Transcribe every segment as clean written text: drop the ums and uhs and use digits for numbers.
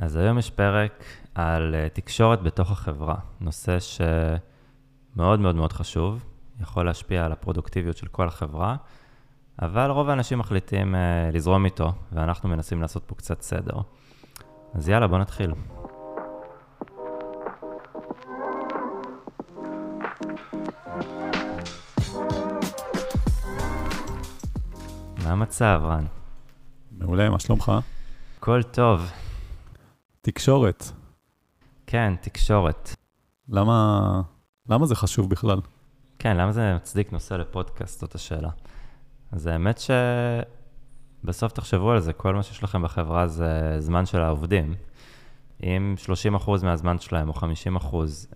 אז היום יש פרק על תקשורת בתוך החברה, נושא שמאוד מאוד מאוד חשוב, יכול להשפיע על הפרודוקטיביות של כל החברה, אבל רוב האנשים מחליטים לזרום איתו, ואנחנו מנסים לעשות פה קצת סדר. אז יאללה, בוא נתחיל. מה המצב, רן? מעולה, מה שלומך? כל טוב. תקשורת. כן, תקשורת. למה זה חשוב בכלל? כן, למה זה מצדיק נושא לפודקאסט, זאת השאלה. אז האמת שבסוף תחשבו על זה, כל מה שיש לכם בחברה זה זמן של העובדים. אם 30% מהזמן שלהם או 50%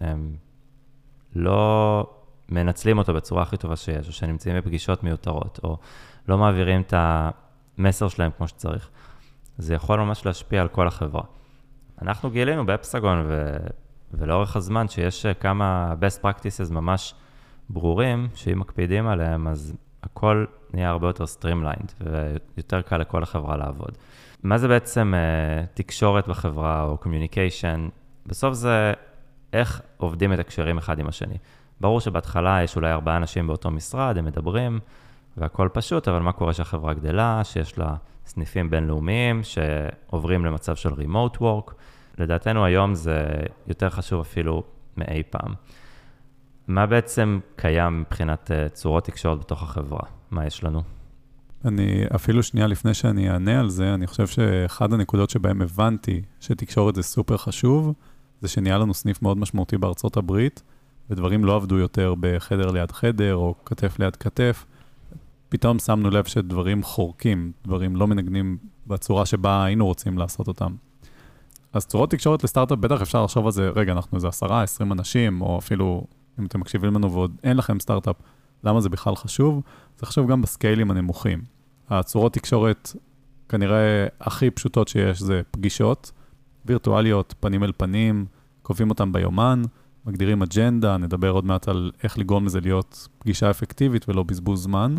הם לא מנצלים אותו בצורה הכי טובה שיש, או שנמצאים בפגישות מיותרות, או לא מעבירים את המסר שלהם כמו שצריך, זה יכול ממש להשפיע על כל החברה. אנחנו גילינו באפסגון ולאורך הזמן שיש כמה best practices ממש ברורים, שאם מקפידים עליהם, אז הכל נהיה הרבה יותר streamlined, ויותר קל לכל החברה לעבוד. מה זה בעצם תקשורת בחברה או communication? בסוף זה איך עובדים מתקשרים אחד עם השני. ברור שבהתחלה יש אולי 4 אנשים באותו משרד, הם מדברים, והכל פשוט, אבל מה קורה שהחברה גדלה, שיש לה סניפים בינלאומיים, שעוברים למצב של remote work. לדעתנו היום זה יותר חשוב אפילו מאי פעם. מה בעצם קיים מבחינת צורות תקשורת בתוך החברה? מה יש לנו? אני אפילו שנייה לפני שאני אענה על זה, אני חושב שאחד הנקודות שבהם הבנתי שתקשורת זה סופר חשוב, זה שנהיה לנו סניף מאוד משמעותי בארצות הברית, ודברים לא עבדו יותר בחדר ליד חדר או כתף ליד כתף. פתאום שמנו לב שדברים חורקים, דברים לא מנגנים בצורה שבה היינו רוצים לעשות אותם. אז צורות תקשורת לסטארט-אפ בטח אפשר לחשוב על זה, רגע, אנחנו איזה 10-20 אנשים, או אפילו אם אתם מקשיבים לנו ועוד אין לכם סטארט-אפ, למה זה בכלל חשוב? זה חשוב גם בסקיילים הנמוכים. הצורות תקשורת כנראה הכי פשוטות שיש זה פגישות, וירטואליות, פנים אל פנים, קובעים אותם ביומן, מגדירים אג'נדה, נדבר עוד מעט על איך לגרום לזה להיות פגישה אפקטיבית ולא בזבוז זמן.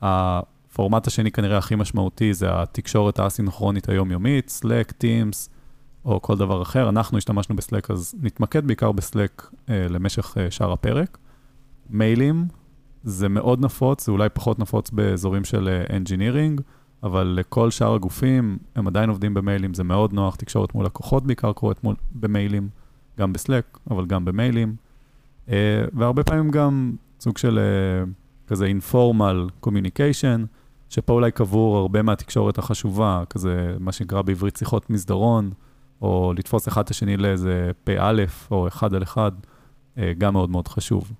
הפורמט השני כנראה הכי משמעותי זה התקשורת הסינכרונית היומיומית, Slack, Teams או כל דבר אחר. אנחנו השתמשנו בסלק, אז נתמקד בעיקר בסלק למשך שער הפרק. מיילים זה מאוד נפוץ, זה אולי פחות נפוץ באזורים של engineering, אבל לכל שאר הגופים הם עדיין עובדים במיילים, זה מאוד נוח. תקשורת מול לקוחות בעיקר קורית במיילים, גם בסלק, אבל גם במיילים. והרבה פעמים גם סוג של כזה informal communication, שפה אולי קבור הרבה מהתקשורת החשובה, כזה מה שנקרא בעברית שיחות מסדרון, או לתפוס אחד השני לאיזה פא או אחד על אחד, גם מאוד מאוד חשוב.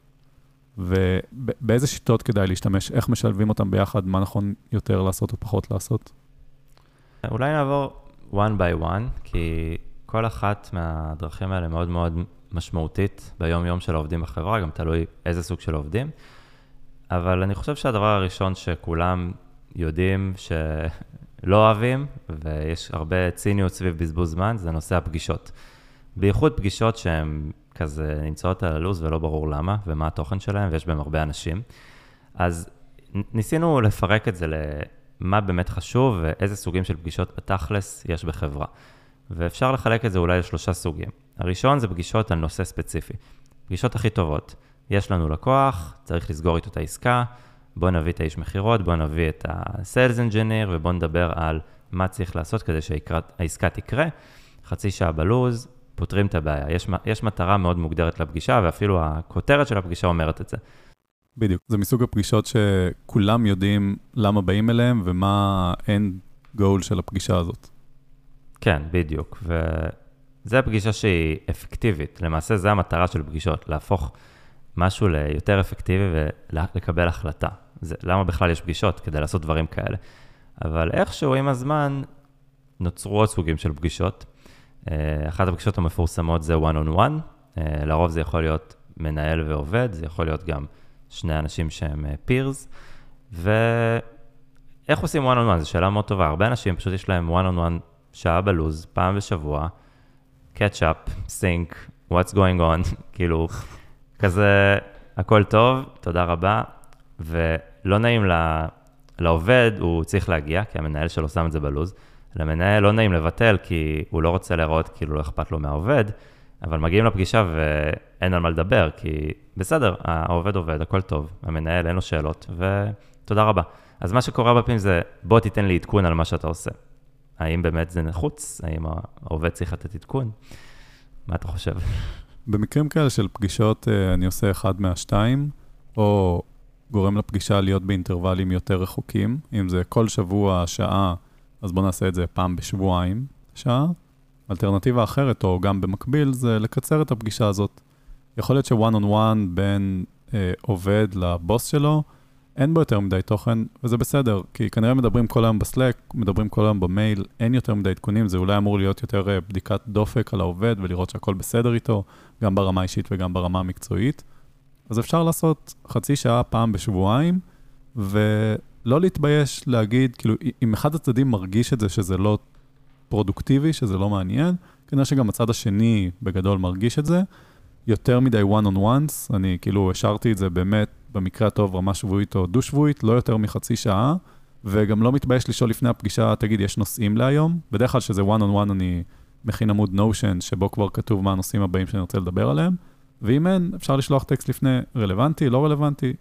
ובאיזה שיטות כדאי להשתמש, איך משלבים אותם ביחד, מה נכון יותר לעשות או פחות לעשות? אולי נעבור one by one, כי כל אחת מהדרכים האלה מאוד מאוד משמעותית ביום יום של העובדים בחברה, גם תלוי איזה סוג של עובדים. אבל אני חושב שהדבר הראשון שכולם יודעים שלא אוהבים, ויש הרבה ציניות סביב בזבוז זמן, זה נושא הפגישות. בייחוד פגישות שהן כזה נמצאות על הלוז ולא ברור למה, ומה התוכן שלהן, ויש בהם הרבה אנשים. אז ניסינו לפרק את זה למה באמת חשוב, ואיזה סוגים של פגישות בתכלס יש בחברה. ואפשר לחלק את זה אולי ל3 סוגים. הראשון זה פגישות על נושא ספציפי. פגישות הכי טובות. יש לנו לקוח, צריך לסגור איתו את העסקה, בוא נביא את האיש מחירות, בוא נביא את ה-sales engineer, ובוא נדבר על מה צריך לעשות כדי שהעסקה תקרה. חצי שעה בלוז, פותרים את הבעיה. יש מטרה מאוד מוגדרת לפגישה, ואפילו הכותרת של הפגישה אומרת את זה. בדיוק. זה מסוג הפגישות שכולם יודעים למה באים אליהם, ומה end goal של הפגישה הזאת. כן, בדיוק. וזה הפגישה שהיא אפקטיבית. למעשה, זה המטרה של פגישות, להפוך משהו ליותר אפקטיבי ולקבל החלטה. זה, למה בכלל יש פגישות? כדי לעשות דברים כאלה. אבל איכשהו עם הזמן נוצרו עוד סוגים של פגישות. אחת הפגישות המפורסמות זה one on one. לרוב זה יכול להיות מנהל ועובד, זה יכול להיות גם 2 אנשים שהם peers. ואיך עושים one on one? זו שאלה מאוד טובה. הרבה אנשים פשוט יש להם one on one שעה בלוז, פעם בשבוע, catch up, sync, what's going on, כאילו כזה, הכל טוב, תודה רבה, ולא נעים לעובד, הוא צריך להגיע, כי המנהל שלו שם את זה בלוז, למנהל לא נעים לבטל, כי הוא לא רוצה להראות כאילו לא אכפת לו מהעובד, אבל מגיעים לפגישה ואין על מה לדבר, כי בסדר, העובד עובד, הכל טוב, המנהל אין לו שאלות, ותודה רבה. אז מה שקורה בפעמים זה, בוא תיתן לי עדכון על מה שאתה עושה. האם באמת זה נחוץ? האם העובד צריך לתת עדכון? מה אתה חושב? במקרים כאלה של פגישות, אני עושה אחד מהשתיים, או גורם לפגישה להיות באינטרוולים יותר רחוקים. אם זה כל שבוע, שעה, אז בוא נעשה את זה פעם בשבועיים, שעה. אלטרנטיבה אחרת, או גם במקביל, זה לקצר את הפגישה הזאת. יכול להיות ש-one on one בין עובד לבוס שלו, אין בו יותר מדי תוכן, וזה בסדר, כי כנראה מדברים כל היום בסלק, מדברים כל היום במייל, אין יותר מדי עדכונים, זה אולי אמור להיות יותר בדיקת דופק על העובד, ולראות שהכל בסדר איתו, גם ברמה אישית וגם ברמה המקצועית. אז אפשר לעשות חצי שעה פעם בשבועיים, ולא להתבייש להגיד, כאילו, אם אחד הצדדים מרגיש את זה שזה לא פרודוקטיבי, שזה לא מעניין, כנראה שגם הצד השני בגדול מרגיש את זה, יותר מדי one on ones, אני כאילו השארתי את זה באמת, במקרה הטוב רמה שבועית או דו-שבועית, לא יותר מחצי שעה, וגם לא מתבייש לשאול לפני הפגישה, תגיד, יש נושאים להיום? בדרך כלל שזה one on one, אני מכין עמוד Notion, שבו כבר כתוב מה הנושאים הבאים שאני רוצה לדבר עליהם, ואם אין, אפשר לשלוח טקסט לפני, רלוונטי, לא רלוונטי,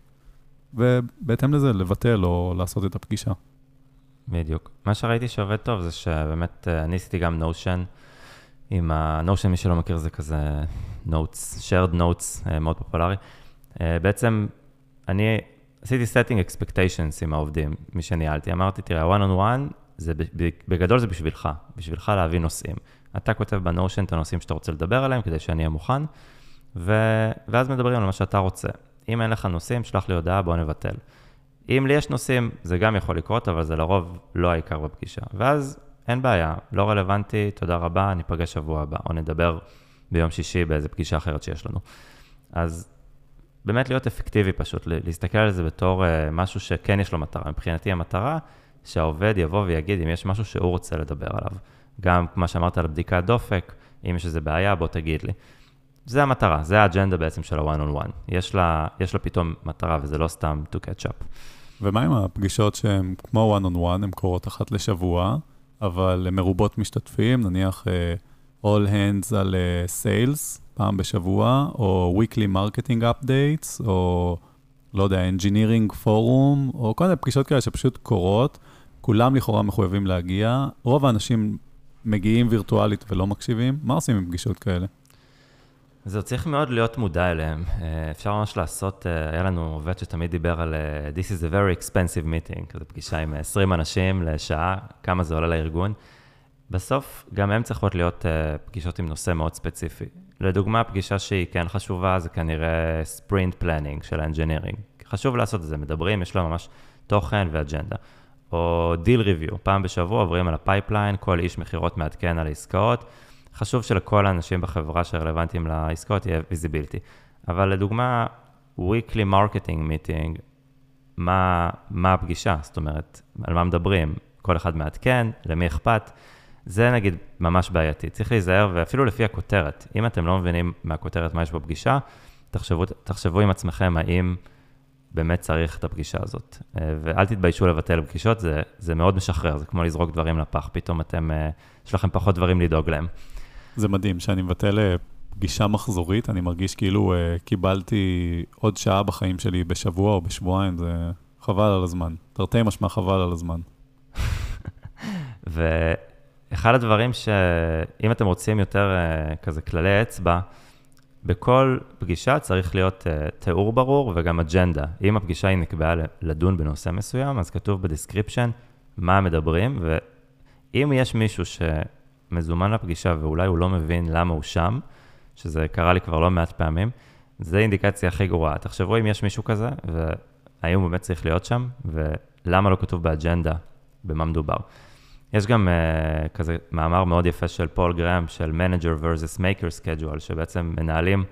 ובהתאם לזה לבטל או לעשות את הפגישה. בדיוק. מה שראיתי שעובד טוב זה שבאמת ניסיתי גם Notion, עם ה-Notion, מי שלא מכיר זה כזה notes, shared notes, מאוד פופולרי. בעצם אני עשיתי setting expectations עם העובדים, מי שניהלתי. אמרתי, תראה, one on one, זה בגדול זה בשבילך, בשבילך להביא נושאים. אתה כותב בנושן את הנושאים שאתה רוצה לדבר עליהם, כדי שאני אהיה מוכן, ואז מדברים על מה שאתה רוצה. אם אין לך נושאים, שלח לי הודעה, בוא נבטל. אם לי יש נושאים, זה גם יכול לקרות, אבל זה לרוב לא העיקר בפגישה. ואז אין בעיה, לא רלוונטי, תודה רבה, ניפגש שבוע הבא, או נדבר ביום שישי באיזה פגישה אחרת שיש לנו. אז באמת להיות אפקטיבי פשוט, להסתכל על זה בתור משהו שכן יש לו מטרה. מבחינתי המטרה שהעובד יבוא ויגיד אם יש משהו שהוא רוצה לדבר עליו. גם מה שאמרת על בדיקת דופק, אם יש איזה בעיה בוא תגיד לי. זה המטרה, זה האג'נדה בעצם של ה-one on one. יש לה פתאום מטרה וזה לא סתם to catch up. ומה עם הפגישות שהן כמו one on one, הן קורות אחת לשבוע, אבל מרובות משתתפים, נניח all hands על sales, פעם בשבוע, או weekly marketing updates, או לא יודע, engineering forum, או כל מיני פגישות כאלה שפשוט קורות, כולם לכאורה מחויבים להגיע, רוב האנשים מגיעים וירטואלית ולא מקשיבים, מה עושים עם פגישות כאלה? זה צריך מאוד להיות מודע אליהם, אפשר ממש לעשות, היה לנו עובד שתמיד דיבר על this is a very expensive meeting, זו פגישה עם 20 אנשים לשעה, כמה זה עולה לארגון, בסוף גם הם צריכות להיות פגישות עם נושא מאוד ספציפי, לדוגמה, הפגישה שהיא כן חשובה, זה כנראה ספרינט פלנינג של האנג'ינירינג. חשוב לעשות את זה, מדברים, יש לו ממש תוכן ואג'נדה. או דיל ריוויו, פעם בשבוע עוברים על הפייפליין, כל איש מחירות מעדכן על העסקאות. חשוב שלכל האנשים בחברה שרלוונטיים לעסקאות יהיה ויזיביליטי. אבל לדוגמה, weekly marketing meeting, מה הפגישה? זאת אומרת, על מה מדברים? כל אחד מעדכן, למי אכפת? זה נגיד ממש בעייתי, צריך להיזהר ואפילו לפי הכותרת, אם אתם לא מבינים מהכותרת מה יש בפגישה, תחשבו עם עצמכם האם באמת צריך את הפגישה הזאת, ואל תתביישו לבטל פגישות, זה מאוד משחרר, זה כמו לזרוק דברים לפח, פתאום יש לכם פחות דברים לדאוג להם. זה מדהים, שאני מבטל פגישה מחזורית, אני מרגיש כאילו קיבלתי עוד שעה בחיים שלי בשבוע או בשבועיים, זה חבל על הזמן, תרתי משמע חבל על הזמן. אחד הדברים שאם אתם רוצים יותר כזה כללי אצבע, בכל פגישה צריך להיות תיאור ברור וגם אג'נדה. אם הפגישה היא נקבעה לדון בנושא מסוים, אז כתוב בדסקריפשן מה מדברים, ואם יש מישהו שמזומן לפגישה ואולי הוא לא מבין למה הוא שם, שזה קרה לי כבר לא מעט פעמים, זה אינדיקציה הכי גרועה. תחשבו אם יש מישהו כזה, והאם הוא באמת צריך להיות שם, ולמה לא כתוב באג'נדה, במה מדובר. יש גם כזה מאמר מאוד יפה של פול גרהם, של Manager versus Maker Schedule, שבעצם מנהלים,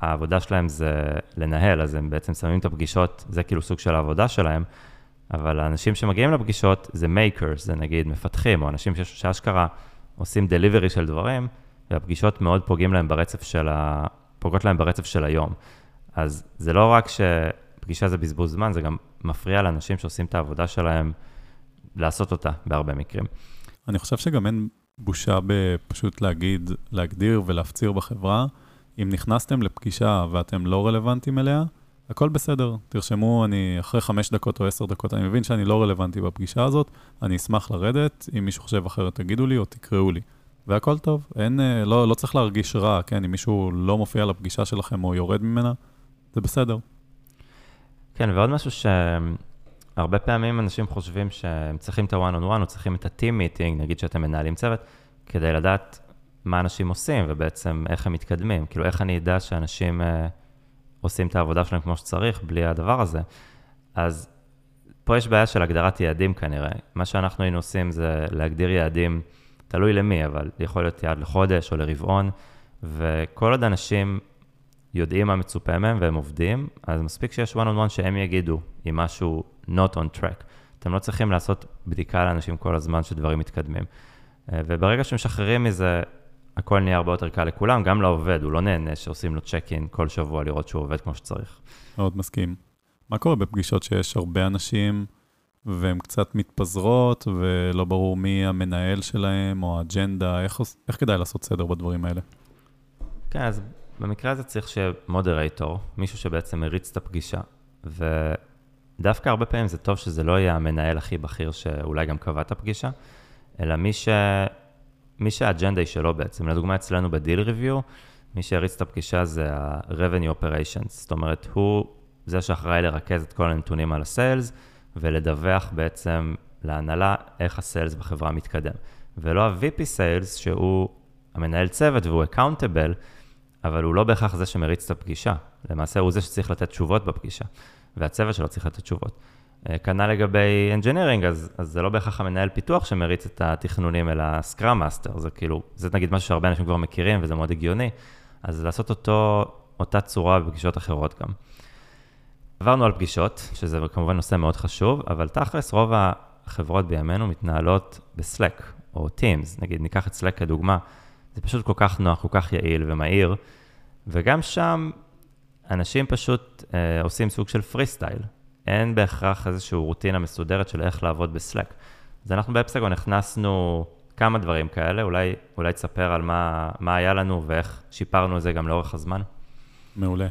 העבודה שלהם זה לנהל, אז הם בעצם שמים את הפגישות, זה כאילו סוג של העבודה שלהם, אבל האנשים שמגיעים לפגישות זה Makers, זה נגיד מפתחים, או אנשים שהשכרה עושים דליברי של דברים, והפגישות מאוד פוגעות להם ברצף של היום. אז זה לא רק שפגישה זה בזבוז זמן, זה גם מפריע לאנשים שעושים את העבודה שלהם, לעשות אותה בהרבה מקרים. אני חושב שגם אין בושה בפשוט להגיד, להגדיר ולהפציר בחברה, אם נכנסתם לפגישה ואתם לא רלוונטיים אליה, הכל בסדר, תרשמו, אני אחרי 5 דקות או 10 דקות, אני מבין שאני לא רלוונטי בפגישה הזאת, אני אשמח לרדת, אם מישהו חושב אחרת תגידו לי או תקראו לי. והכל טוב, אין, לא צריך להרגיש רע, כן, אם מישהו לא מופיע לפגישה שלכם או יורד ממנה, זה בסדר. כן, ועוד משהו שהרבה פעמים אנשים חושבים שהם צריכים את ה-one-on-one, או צריכים את ה-team-meeting, נגיד שאתם מנהלים צוות, כדי לדעת מה אנשים עושים, ובעצם איך הם מתקדמים, כאילו איך אני יודע שאנשים עושים את העבודה שלהם כמו שצריך, בלי הדבר הזה. אז פה יש בעיה של הגדרת יעדים כנראה. מה שאנחנו היינו עושים זה להגדיר יעדים, תלוי למי, אבל יכול להיות יעד לחודש או לרבעון, וכל עוד אנשים יודעים מה מצופה מהם והם עובדים, אז מספיק שיש one on one שהם יגידו עם משהו not on track. אתם לא צריכים לעשות בדיקה לאנשים כל הזמן שדברים מתקדמים. וברגע שמשחררים מזה, הכל נהיה הרבה יותר קל לכולם, גם לעובד, הוא לא נהנה שעושים לו צ'ק-אין כל שבוע לראות שהוא עובד כמו שצריך. מאוד מסכים. מה קורה בפגישות שיש הרבה אנשים והן קצת מתפזרות, ולא ברור מי המנהל שלהם, או האג'נדה, איך כדאי לעשות סדר בדברים האלה? כן, אז במקרה הזה צריך שיהיה מודרייטור, מישהו שבעצם מריץ את הפגישה, ודווקא הרבה פעמים זה טוב שזה לא יהיה המנהל הכי בכיר, שאולי גם קבע את הפגישה, אלא מי שהאג'נדה היא שלו בעצם. לדוגמה אצלנו בדיל ריוויו, מי שהריץ את הפגישה זה ה-revenue operations, זאת אומרת, הוא זה שאחראי לרכז את כל הנתונים על הסיילס, ולדווח בעצם להנהלה איך הסיילס בחברה מתקדם. ולא ה-VP סיילס, שהוא המנהל צוות והוא accountable, אבל הוא לא בהכרח זה שמריץ את הפגישה. למעשה הוא זה שצריך לתת תשובות בפגישה, והצוות שלו צריך לתת תשובות. כנ"ל לגבי engineering, אז זה לא בהכרח המנהל פיתוח שמריץ את התכנונים, אלא Scrum Master. זה כאילו, זה נגיד משהו שהרבה אנשים כבר מכירים, וזה מאוד הגיוני. אז לעשות אותה צורה בפגישות אחרות גם. עברנו על פגישות, שזה כמובן נושא מאוד חשוב, אבל תכלס רוב החברות בימינו מתנהלות בסלק או טימס, נגיד ניקח את סלק כדוגמה, זה פשוט כל כך נוח, כל כך יעיל ומהיר, וגם שם אנשים פשוט עושים סוג של פרי סטייל, אין בהכרח איזושהי רוטינה מסודרת של איך לעבוד בסלק. אז אנחנו באפסגון הכנסנו כמה דברים כאלה, אולי תספר על מה היה לנו ואיך שיפרנו את זה גם לאורך הזמן. מעולה.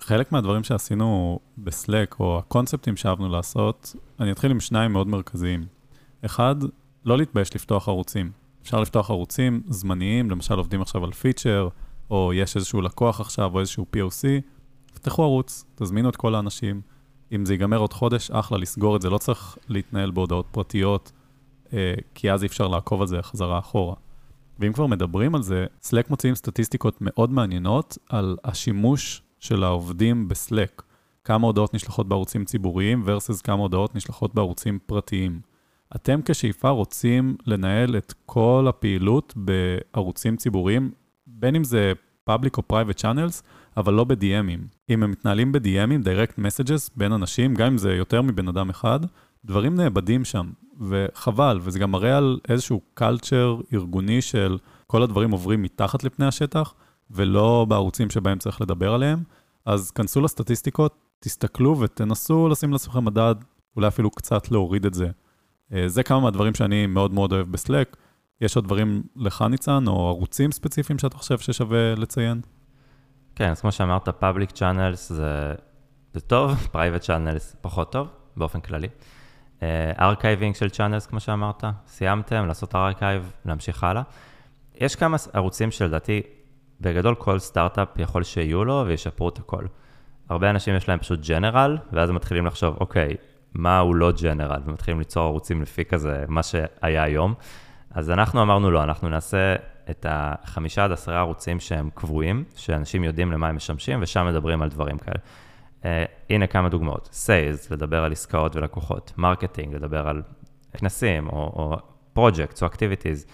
חלק מהדברים שעשינו בסלק, או הקונספטים שאהבנו לעשות, אני אתחיל עם 2 מאוד מרכזיים. 1, לא להתבייש לפתוח ערוצים. אפשר לפתוח ערוצים זמניים, למשל עובדים עכשיו על פיצ'ר, או יש איזשהו לקוח עכשיו, או איזשהו POC, פתחו ערוץ, תזמינו את כל האנשים. אם זה ייגמר עוד חודש, אחלה, לסגור את זה. לא צריך להתנהל בהודעות פרטיות, כי אז אפשר לעקוב על זה חזרה אחורה. ואם כבר מדברים על זה, סלק מוציאים סטטיסטיקות מאוד מעניינות על השימוש של העובדים בסלק, כמה הודעות נשלחות בערוצים ציבוריים versus כמה הודעות נשלחות בערוצים פרטיים. אתם כשאיפה רוצים לנהל את כל הפעילות בערוצים ציבוריים, בין אם זה public או private channels, אבל לא ב-DM'ים. אם הם מתנהלים ב-DM'ים, direct messages בין אנשים, גם אם זה יותר מבן אדם אחד, דברים נאבדים שם, וחבל, וזה גם מראה על איזשהו culture ארגוני של כל הדברים עוברים מתחת לפני השטח, ולא בערוצים שבהם צריך לדבר עליהם, אז כנסו לסטטיסטיקות, תסתכלו ותנסו לשים לעצמכם מדד, אולי אפילו קצת להוריד את זה. זה כמה מהדברים שאני מאוד מאוד אוהב בסלק. יש עוד דברים לך ניצן, או ערוצים ספציפיים שאתה חושב ששווה לציין? כן, אז כמו שאמרת, public channels זה טוב, private channels פחות טוב, באופן כללי. Archiving של channels, כמו שאמרת, סיימתם לעשות archive, להמשיך הלאה. יש כמה ערוצים שלדעתי, בגדול כל סטארט-אפ יכול שיהיו לו וישפרו את הכל. הרבה אנשים יש להם פשוט ג'נרל, ואז הם מתחילים לחשוב, אוקיי, מה הוא לא ג'נרל? ומתחילים ליצור ערוצים לפי כזה, מה שהיה היום. אז אנחנו אמרנו לא, אנחנו נעשה את 5 עד 10 ערוצים שהם קבועים, שאנשים יודעים למה הם משמשים, ושם מדברים על דברים כאלה. הנה כמה דוגמאות. Sales, לדבר על עסקאות ולקוחות. Marketing, לדבר על כנסים, או projects, או activities.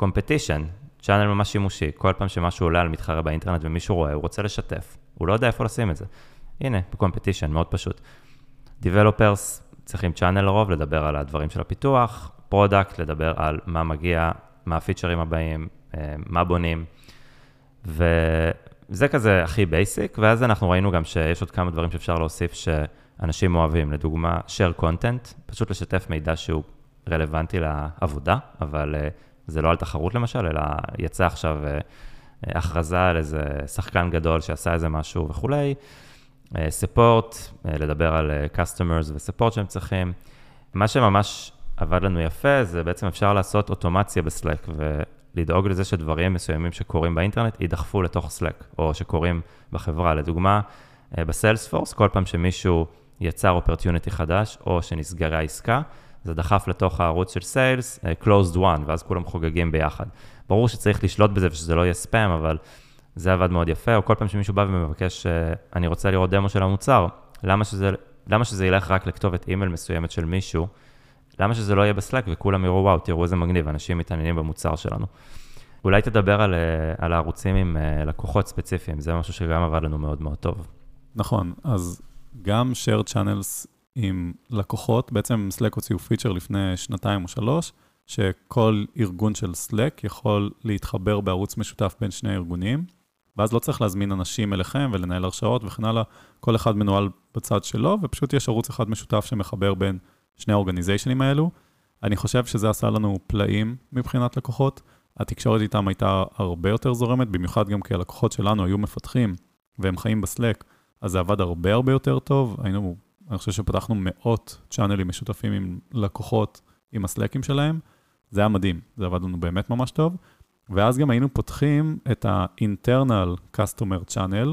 Competition, צ'אנל ממש שימושי, כל פעם שמשהו עולה על מתחרה באינטרנט ומישהו רואה, הוא רוצה לשתף, הוא לא יודע איפה לשים את זה. הנה, בקומפטישן, מאוד פשוט. Developers צריכים צ'אנל לרוב, לדבר על הדברים של הפיתוח, Product, לדבר על מה מגיע, מה הפיצ'רים הבאים, מה בונים, וזה כזה הכי בייסיק, ואז אנחנו ראינו גם שיש עוד כמה דברים שאפשר להוסיף שאנשים אוהבים, לדוגמה, share content, פשוט לשתף מידע שהוא רלוונטי לעבודה, אבל זה לא על תחרות למשל, אלא יצא עכשיו הכרזה על איזה שחקן גדול שעשה איזה משהו וכולי, ספורט, לדבר על customers וספורט שהם צריכים. מה שממש עבד לנו יפה, זה בעצם אפשר לעשות אוטומציה בסלק, ולדאוג לזה שדברים מסוימים שקורים באינטרנט יידחפו לתוך סלק, או שקורים בחברה. לדוגמה, בסיילספורס, כל פעם שמישהו יצר אופרטיוניטי חדש, או שנסגרה עסקה, זה דחף לתוך הערוץ של סיילס, closed one, ואז כולם חוגגים ביחד. ברור שצריך לשלוט בזה ושזה לא יהיה ספאם, אבל זה עבד מאוד יפה, או כל פעם שמישהו בא ומבקש, אני רוצה לראות דמו של המוצר, למה שזה ילך רק לכתובת אימייל מסוימת של מישהו, למה שזה לא יהיה בסלק וכולם יראו, וואו, תראו איזה מגניב, אנשים מתעניינים במוצר שלנו. אולי תדבר על הערוצים עם לקוחות ספציפיים, זה משהו שגם עבד לנו מאוד מאוד טוב. נכון, אז גם shared channels עם לקוחות, בעצם סלק הוציאו פיצ'ר לפני 2 או 3, שכל ארגון של סלק יכול להתחבר בערוץ משותף בין שני ארגונים, ואז לא צריך להזמין אנשים אליכם ולנהל הרשאות וכן הלאה, כל אחד מנוהל בצד שלו, ופשוט יש ערוץ אחד משותף שמחבר בין שני האורגניזיישנים האלו. אני חושב שזה עשה לנו פלאים מבחינת לקוחות, התקשורת איתם הייתה הרבה יותר זורמת, במיוחד גם כי הלקוחות שלנו היו מפתחים, והם חיים בסלק, אז זה עבד הרבה הרבה יותר טוב, אני חושב שפתחנו מאות צ'אנלים משותפים עם לקוחות, עם הסלקים שלהם, זה היה מדהים, זה עבד לנו באמת ממש טוב, ואז גם היינו פותחים את ה-internal customer channel,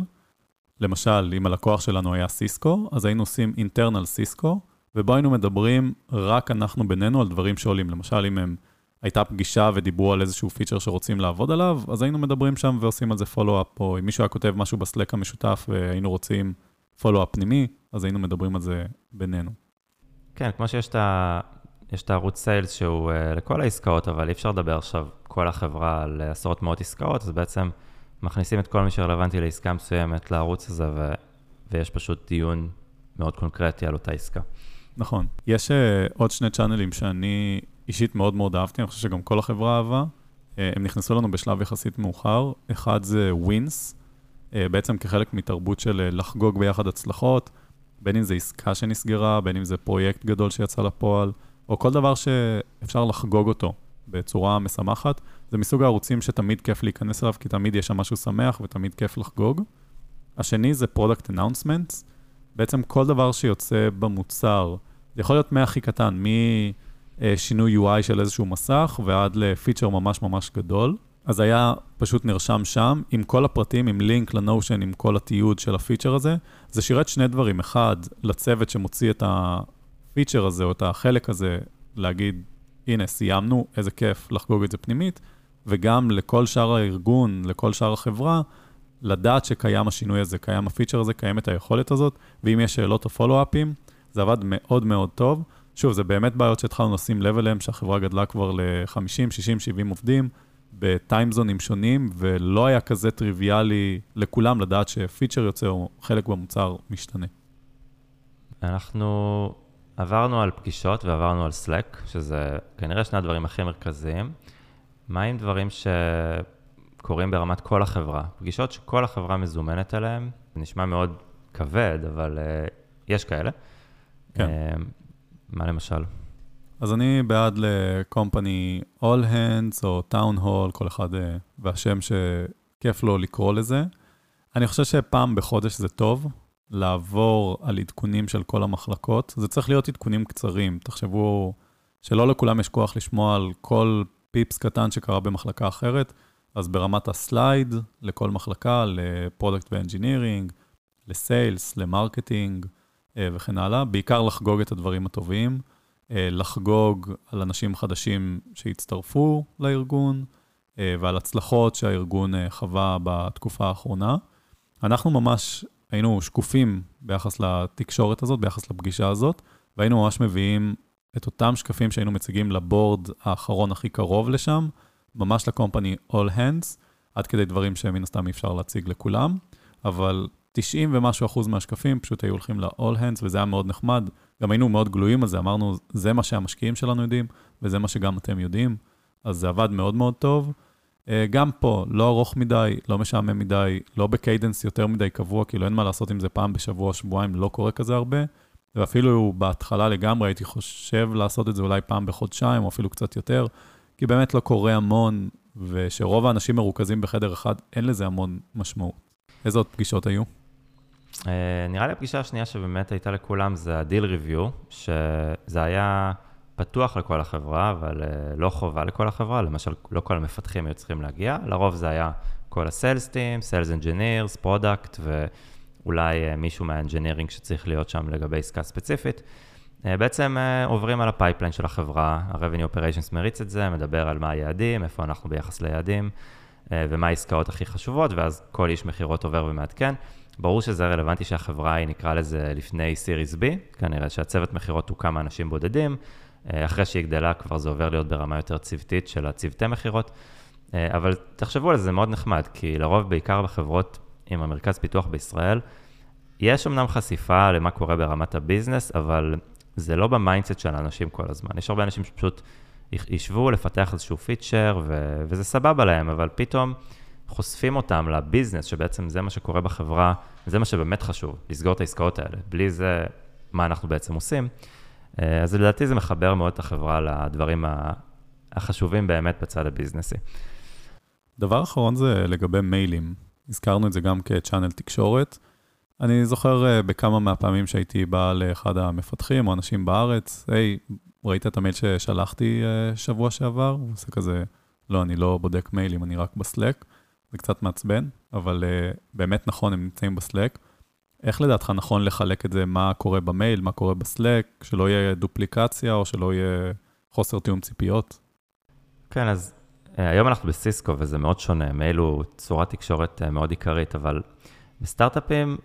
למשל, אם הלקוח שלנו היה סיסקו, אז היינו עושים internal סיסקו, ובו היינו מדברים רק אנחנו בינינו על דברים שעולים, למשל, אם הייתה פגישה ודיברו על איזשהו פיצ'ר שרוצים לעבוד עליו, אז היינו מדברים שם ועושים על זה follow-up, או אם מישהו היה כותב משהו בסלק המשותף, והיינו רוצים follow-up פנימי, אז היינו מדברים על זה בינינו. כן, כמו שיש יש את הערוץ סיילס שהוא לכל העסקאות, אבל אי אפשר לדבר עכשיו כל החברה על עשרות מאות עסקאות, אז בעצם מכניסים את כל מי שרלוונטי לעסקה מסוימת לערוץ הזה, ויש פשוט דיון מאוד קונקרטי על אותה עסקה. נכון. יש עוד 2 צ'אנלים שאני אישית מאוד מאוד אהבתי, אני חושב שגם כל החברה אהבה, הם נכנסו לנו בשלב יחסית מאוחר, אחד זה ווינס, בעצם כחלק מתרבות של לחגוג ביחד הצלחות, בין אם זה עסקה שנסגרה, בין אם זה פרויקט גדול שיצא לפועל, או כל דבר שאפשר לחגוג אותו בצורה משמחת. זה מסוג הערוצים שתמיד כיף להיכנס אליו, כי תמיד יש שם משהו שמח ותמיד כיף לחגוג. השני זה product announcements. בעצם כל דבר שיוצא במוצר, זה יכול להיות מהכי קטן, משינוי UI של איזשהו מסך ועד לפיצ'ר ממש ממש גדול. אז היה פשוט נרשם שם, עם כל הפרטים, עם לינק לנושן, עם כל התיעוד של הפיצ'ר הזה. זה שירת 2 דברים. אחד, לצוות שמוציא את הפיצ'ר הזה, או את החלק הזה, להגיד, הנה, סיימנו, איזה כיף לחגוג את זה פנימית, וגם לכל שאר הארגון, לכל שאר החברה, לדעת שקיים השינוי הזה, קיים הפיצ'ר הזה, קיימת היכולת הזאת, ואם יש שאלות או פולו-אפים, זה עבד מאוד מאוד טוב. שוב, זה באמת בעיות שהתחלנו לשים לב אליהם, שהחברה גדלה כבר ל-50, 60, 70 עובדים, בטיימזונים שונים, ולא היה כזה טריוויאלי לכולם לדעת שפיצ'ר יוצא או חלק במוצר משתנה. אנחנו עברנו על פגישות ועברנו על סלק, שזה כנראה 2 הדברים הכי מרכזיים. מה עם דברים שקורים ברמת כל החברה? פגישות שכל החברה מזומנת אליהם, נשמע מאוד כבד, אבל יש כאלה. כן. מה למשל? אז אני בעד לקומפני All Hands או Town Hall, כל אחד והשם שכיף לו לקרוא לזה. אני חושב שפעם בחודש זה טוב לעבור על עדכונים של כל המחלקות. זה צריך להיות עדכונים קצרים. תחשבו שלא לכולם יש כוח לשמוע על כל פיפס קטן שקרה במחלקה אחרת. אז ברמת הסלייד לכל מחלקה, לפרודקט ואנג'ינירינג, לסיילס, למרקטינג וכן הלאה. בעיקר לחגוג את הדברים הטובים. לחגוג על אנשים חדשים שהצטרפו לארגון, ועל הצלחות שהארגון חווה בתקופה האחרונה. אנחנו ממש היינו שקופים ביחס לתקשורת הזאת, ביחס לפגישה הזאת, והיינו ממש מביאים את אותם שקפים שהיינו מציגים לבורד האחרון הכי קרוב לשם, ממש לקומפני All Hands, עד כדי דברים שמן הסתם אי אפשר להציג לכולם, אבל 90% ומשהו מהשקפים פשוט היו הולכים ל-All Hands, וזה היה מאוד נחמד. גם היינו מאוד גלויים על זה, אמרנו, זה מה שהמשקיעים שלנו יודעים, וזה מה שגם אתם יודעים, אז זה עבד מאוד מאוד טוב. גם פה, לא ארוך מדי, לא משעמם מדי, לא בקיידנס יותר מדי קבוע, כאילו אין מה לעשות עם זה פעם בשבוע, שבועיים, לא קורה כזה הרבה, ואפילו בהתחלה לגמרי הייתי חושב לעשות את זה אולי פעם בחודשיים, או אפילו קצת יותר, כי באמת לא קורה המון, ושרוב האנשים מרוכזים בחדר אחד, אין לזה המון משמעות. איזה עוד פגישות היו? נראה לי הפגישה השנייה שבאמת הייתה לכולם, זה הדיל ריוויו, שזה היה פתוח לכל החברה, אבל לא חובה לכל החברה, למשל לא כל המפתחים היו צריכים להגיע, לרוב זה היה כל הסלס טים, סלס אנג'ינירס, פרודקט, ואולי מישהו מהאנג'ינירינג שצריך להיות שם לגבי עסקה ספציפית. בעצם עוברים על הפייפליין של החברה, ה-Revenue Operations מריץ את זה, מדבר על מה היעדים, איפה אנחנו ביחס ליעדים, ומה העסקאות הכי חשובות, ואז כל איש מחירות עובר ומעדכן. ברור שזה רלוונטי שהחברה היא נקרא לזה לפני Series B, כנראה שהצוות מחירות הוא כמה אנשים בודדים, אחרי שהיא גדלה כבר זה עובר להיות ברמה יותר צוותית של הצוותי מחירות, אבל תחשבו על זה מאוד נחמד, כי לרוב בעיקר בחברות עם המרכז פיתוח בישראל, יש אמנם חשיפה למה קורה ברמת הביזנס, אבל זה לא במיינדסט של האנשים כל הזמן. יש הרבה אנשים שפשוט ישבו לפתח איזשהו פיצ'ר, וזה סבבה להם, אבל פתאום חושפים אותם לביזנס, שבעצם זה מה שקורה בחברה, זה מה שבאמת חשוב, לסגור את העסקאות האלה. בלי זה, מה אנחנו בעצם עושים? אז לדעתי זה מחבר מאוד את החברה לדברים החשובים באמת בצד הביזנסי. דבר אחרון זה לגבי מיילים. הזכרנו את זה גם כצ'אנל תקשורת. אני זוכר בכמה מהפעמים שהייתי בא לאחד המפתחים או אנשים בארץ, היי, ראית את המייל ששלחתי שבוע שעבר? הוא עושה כזה, לא, אני לא בודק מיילים, אני רק בסלק. זה קצת מעצבן, אבל באמת נכון, הם נמצאים בסלק. איך לדעתך נכון לחלק את זה, מה קורה במייל, מה קורה בסלק, שלא יהיה דופליקציה או שלא יהיה חוסר תיאום ציפיות? כן, אז היום אנחנו בסיסקו וזה מאוד שונה, מייל הוא צורת תקשורת מאוד עיקרית, אבל בסטארט-אפים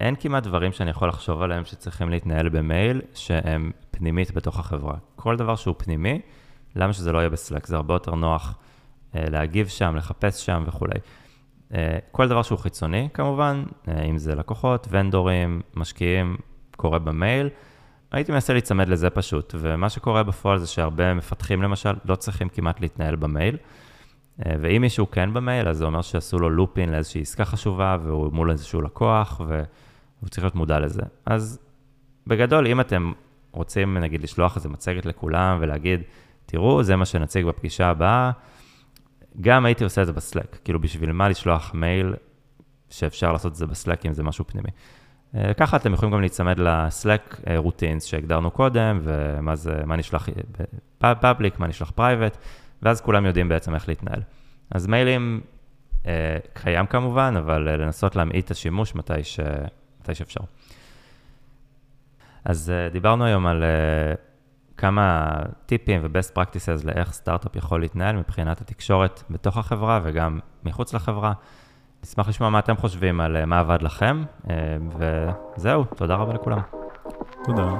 אין כמעט דברים שאני יכול לחשוב עליהם שצריכים להתנהל במייל, שהם פנימית בתוך החברה. כל דבר שהוא פנימי, למה שזה לא יהיה בסלק? זה הרבה יותר נוח להגיב שם, לחפש שם וכו'. כל דבר שהוא חיצוני כמובן, אם זה לקוחות, ונדורים, משקיעים, קורה במייל, הייתי מנסה להצמד לזה פשוט, ומה שקורה בפועל זה שהרבה מפתחים למשל לא צריכים כמעט להתנהל במייל, ואם מישהו כן במייל, אז זה אומר שעשו לו לופין לאיזושהי עסקה חשובה, והוא מול איזשהו לקוח, והוא צריך להיות מודע לזה. אז בגדול, אם אתם רוצים נגיד לשלוח איזה מצגת לכולם, ולהגיד, תראו, זה מה שנציג בפגישה הבאה, גם הייתי עושה את זה בסלק, כאילו בשביל מה לשלוח מייל שאפשר לעשות את זה בסלק אם זה משהו פנימי. ככה אתם יכולים גם להצמד לסלק רוטינס שהגדרנו קודם, ומה זה, מה נשלח פאבליק, מה נשלח פרייבט, ואז כולם יודעים בעצם איך להתנהל. אז מיילים קיים כמובן, אבל לנסות להמעיט את השימוש מתי שאפשר. אז דיברנו היום על כמה טיפים ו-best practices לאיך סטארט-אפ יכול להתנהל מבחינת התקשורת בתוך החברה וגם מחוץ לחברה. נשמח לשמוע מה אתם חושבים על מה עבד לכם, וזהו, תודה רבה לכולם. תודה.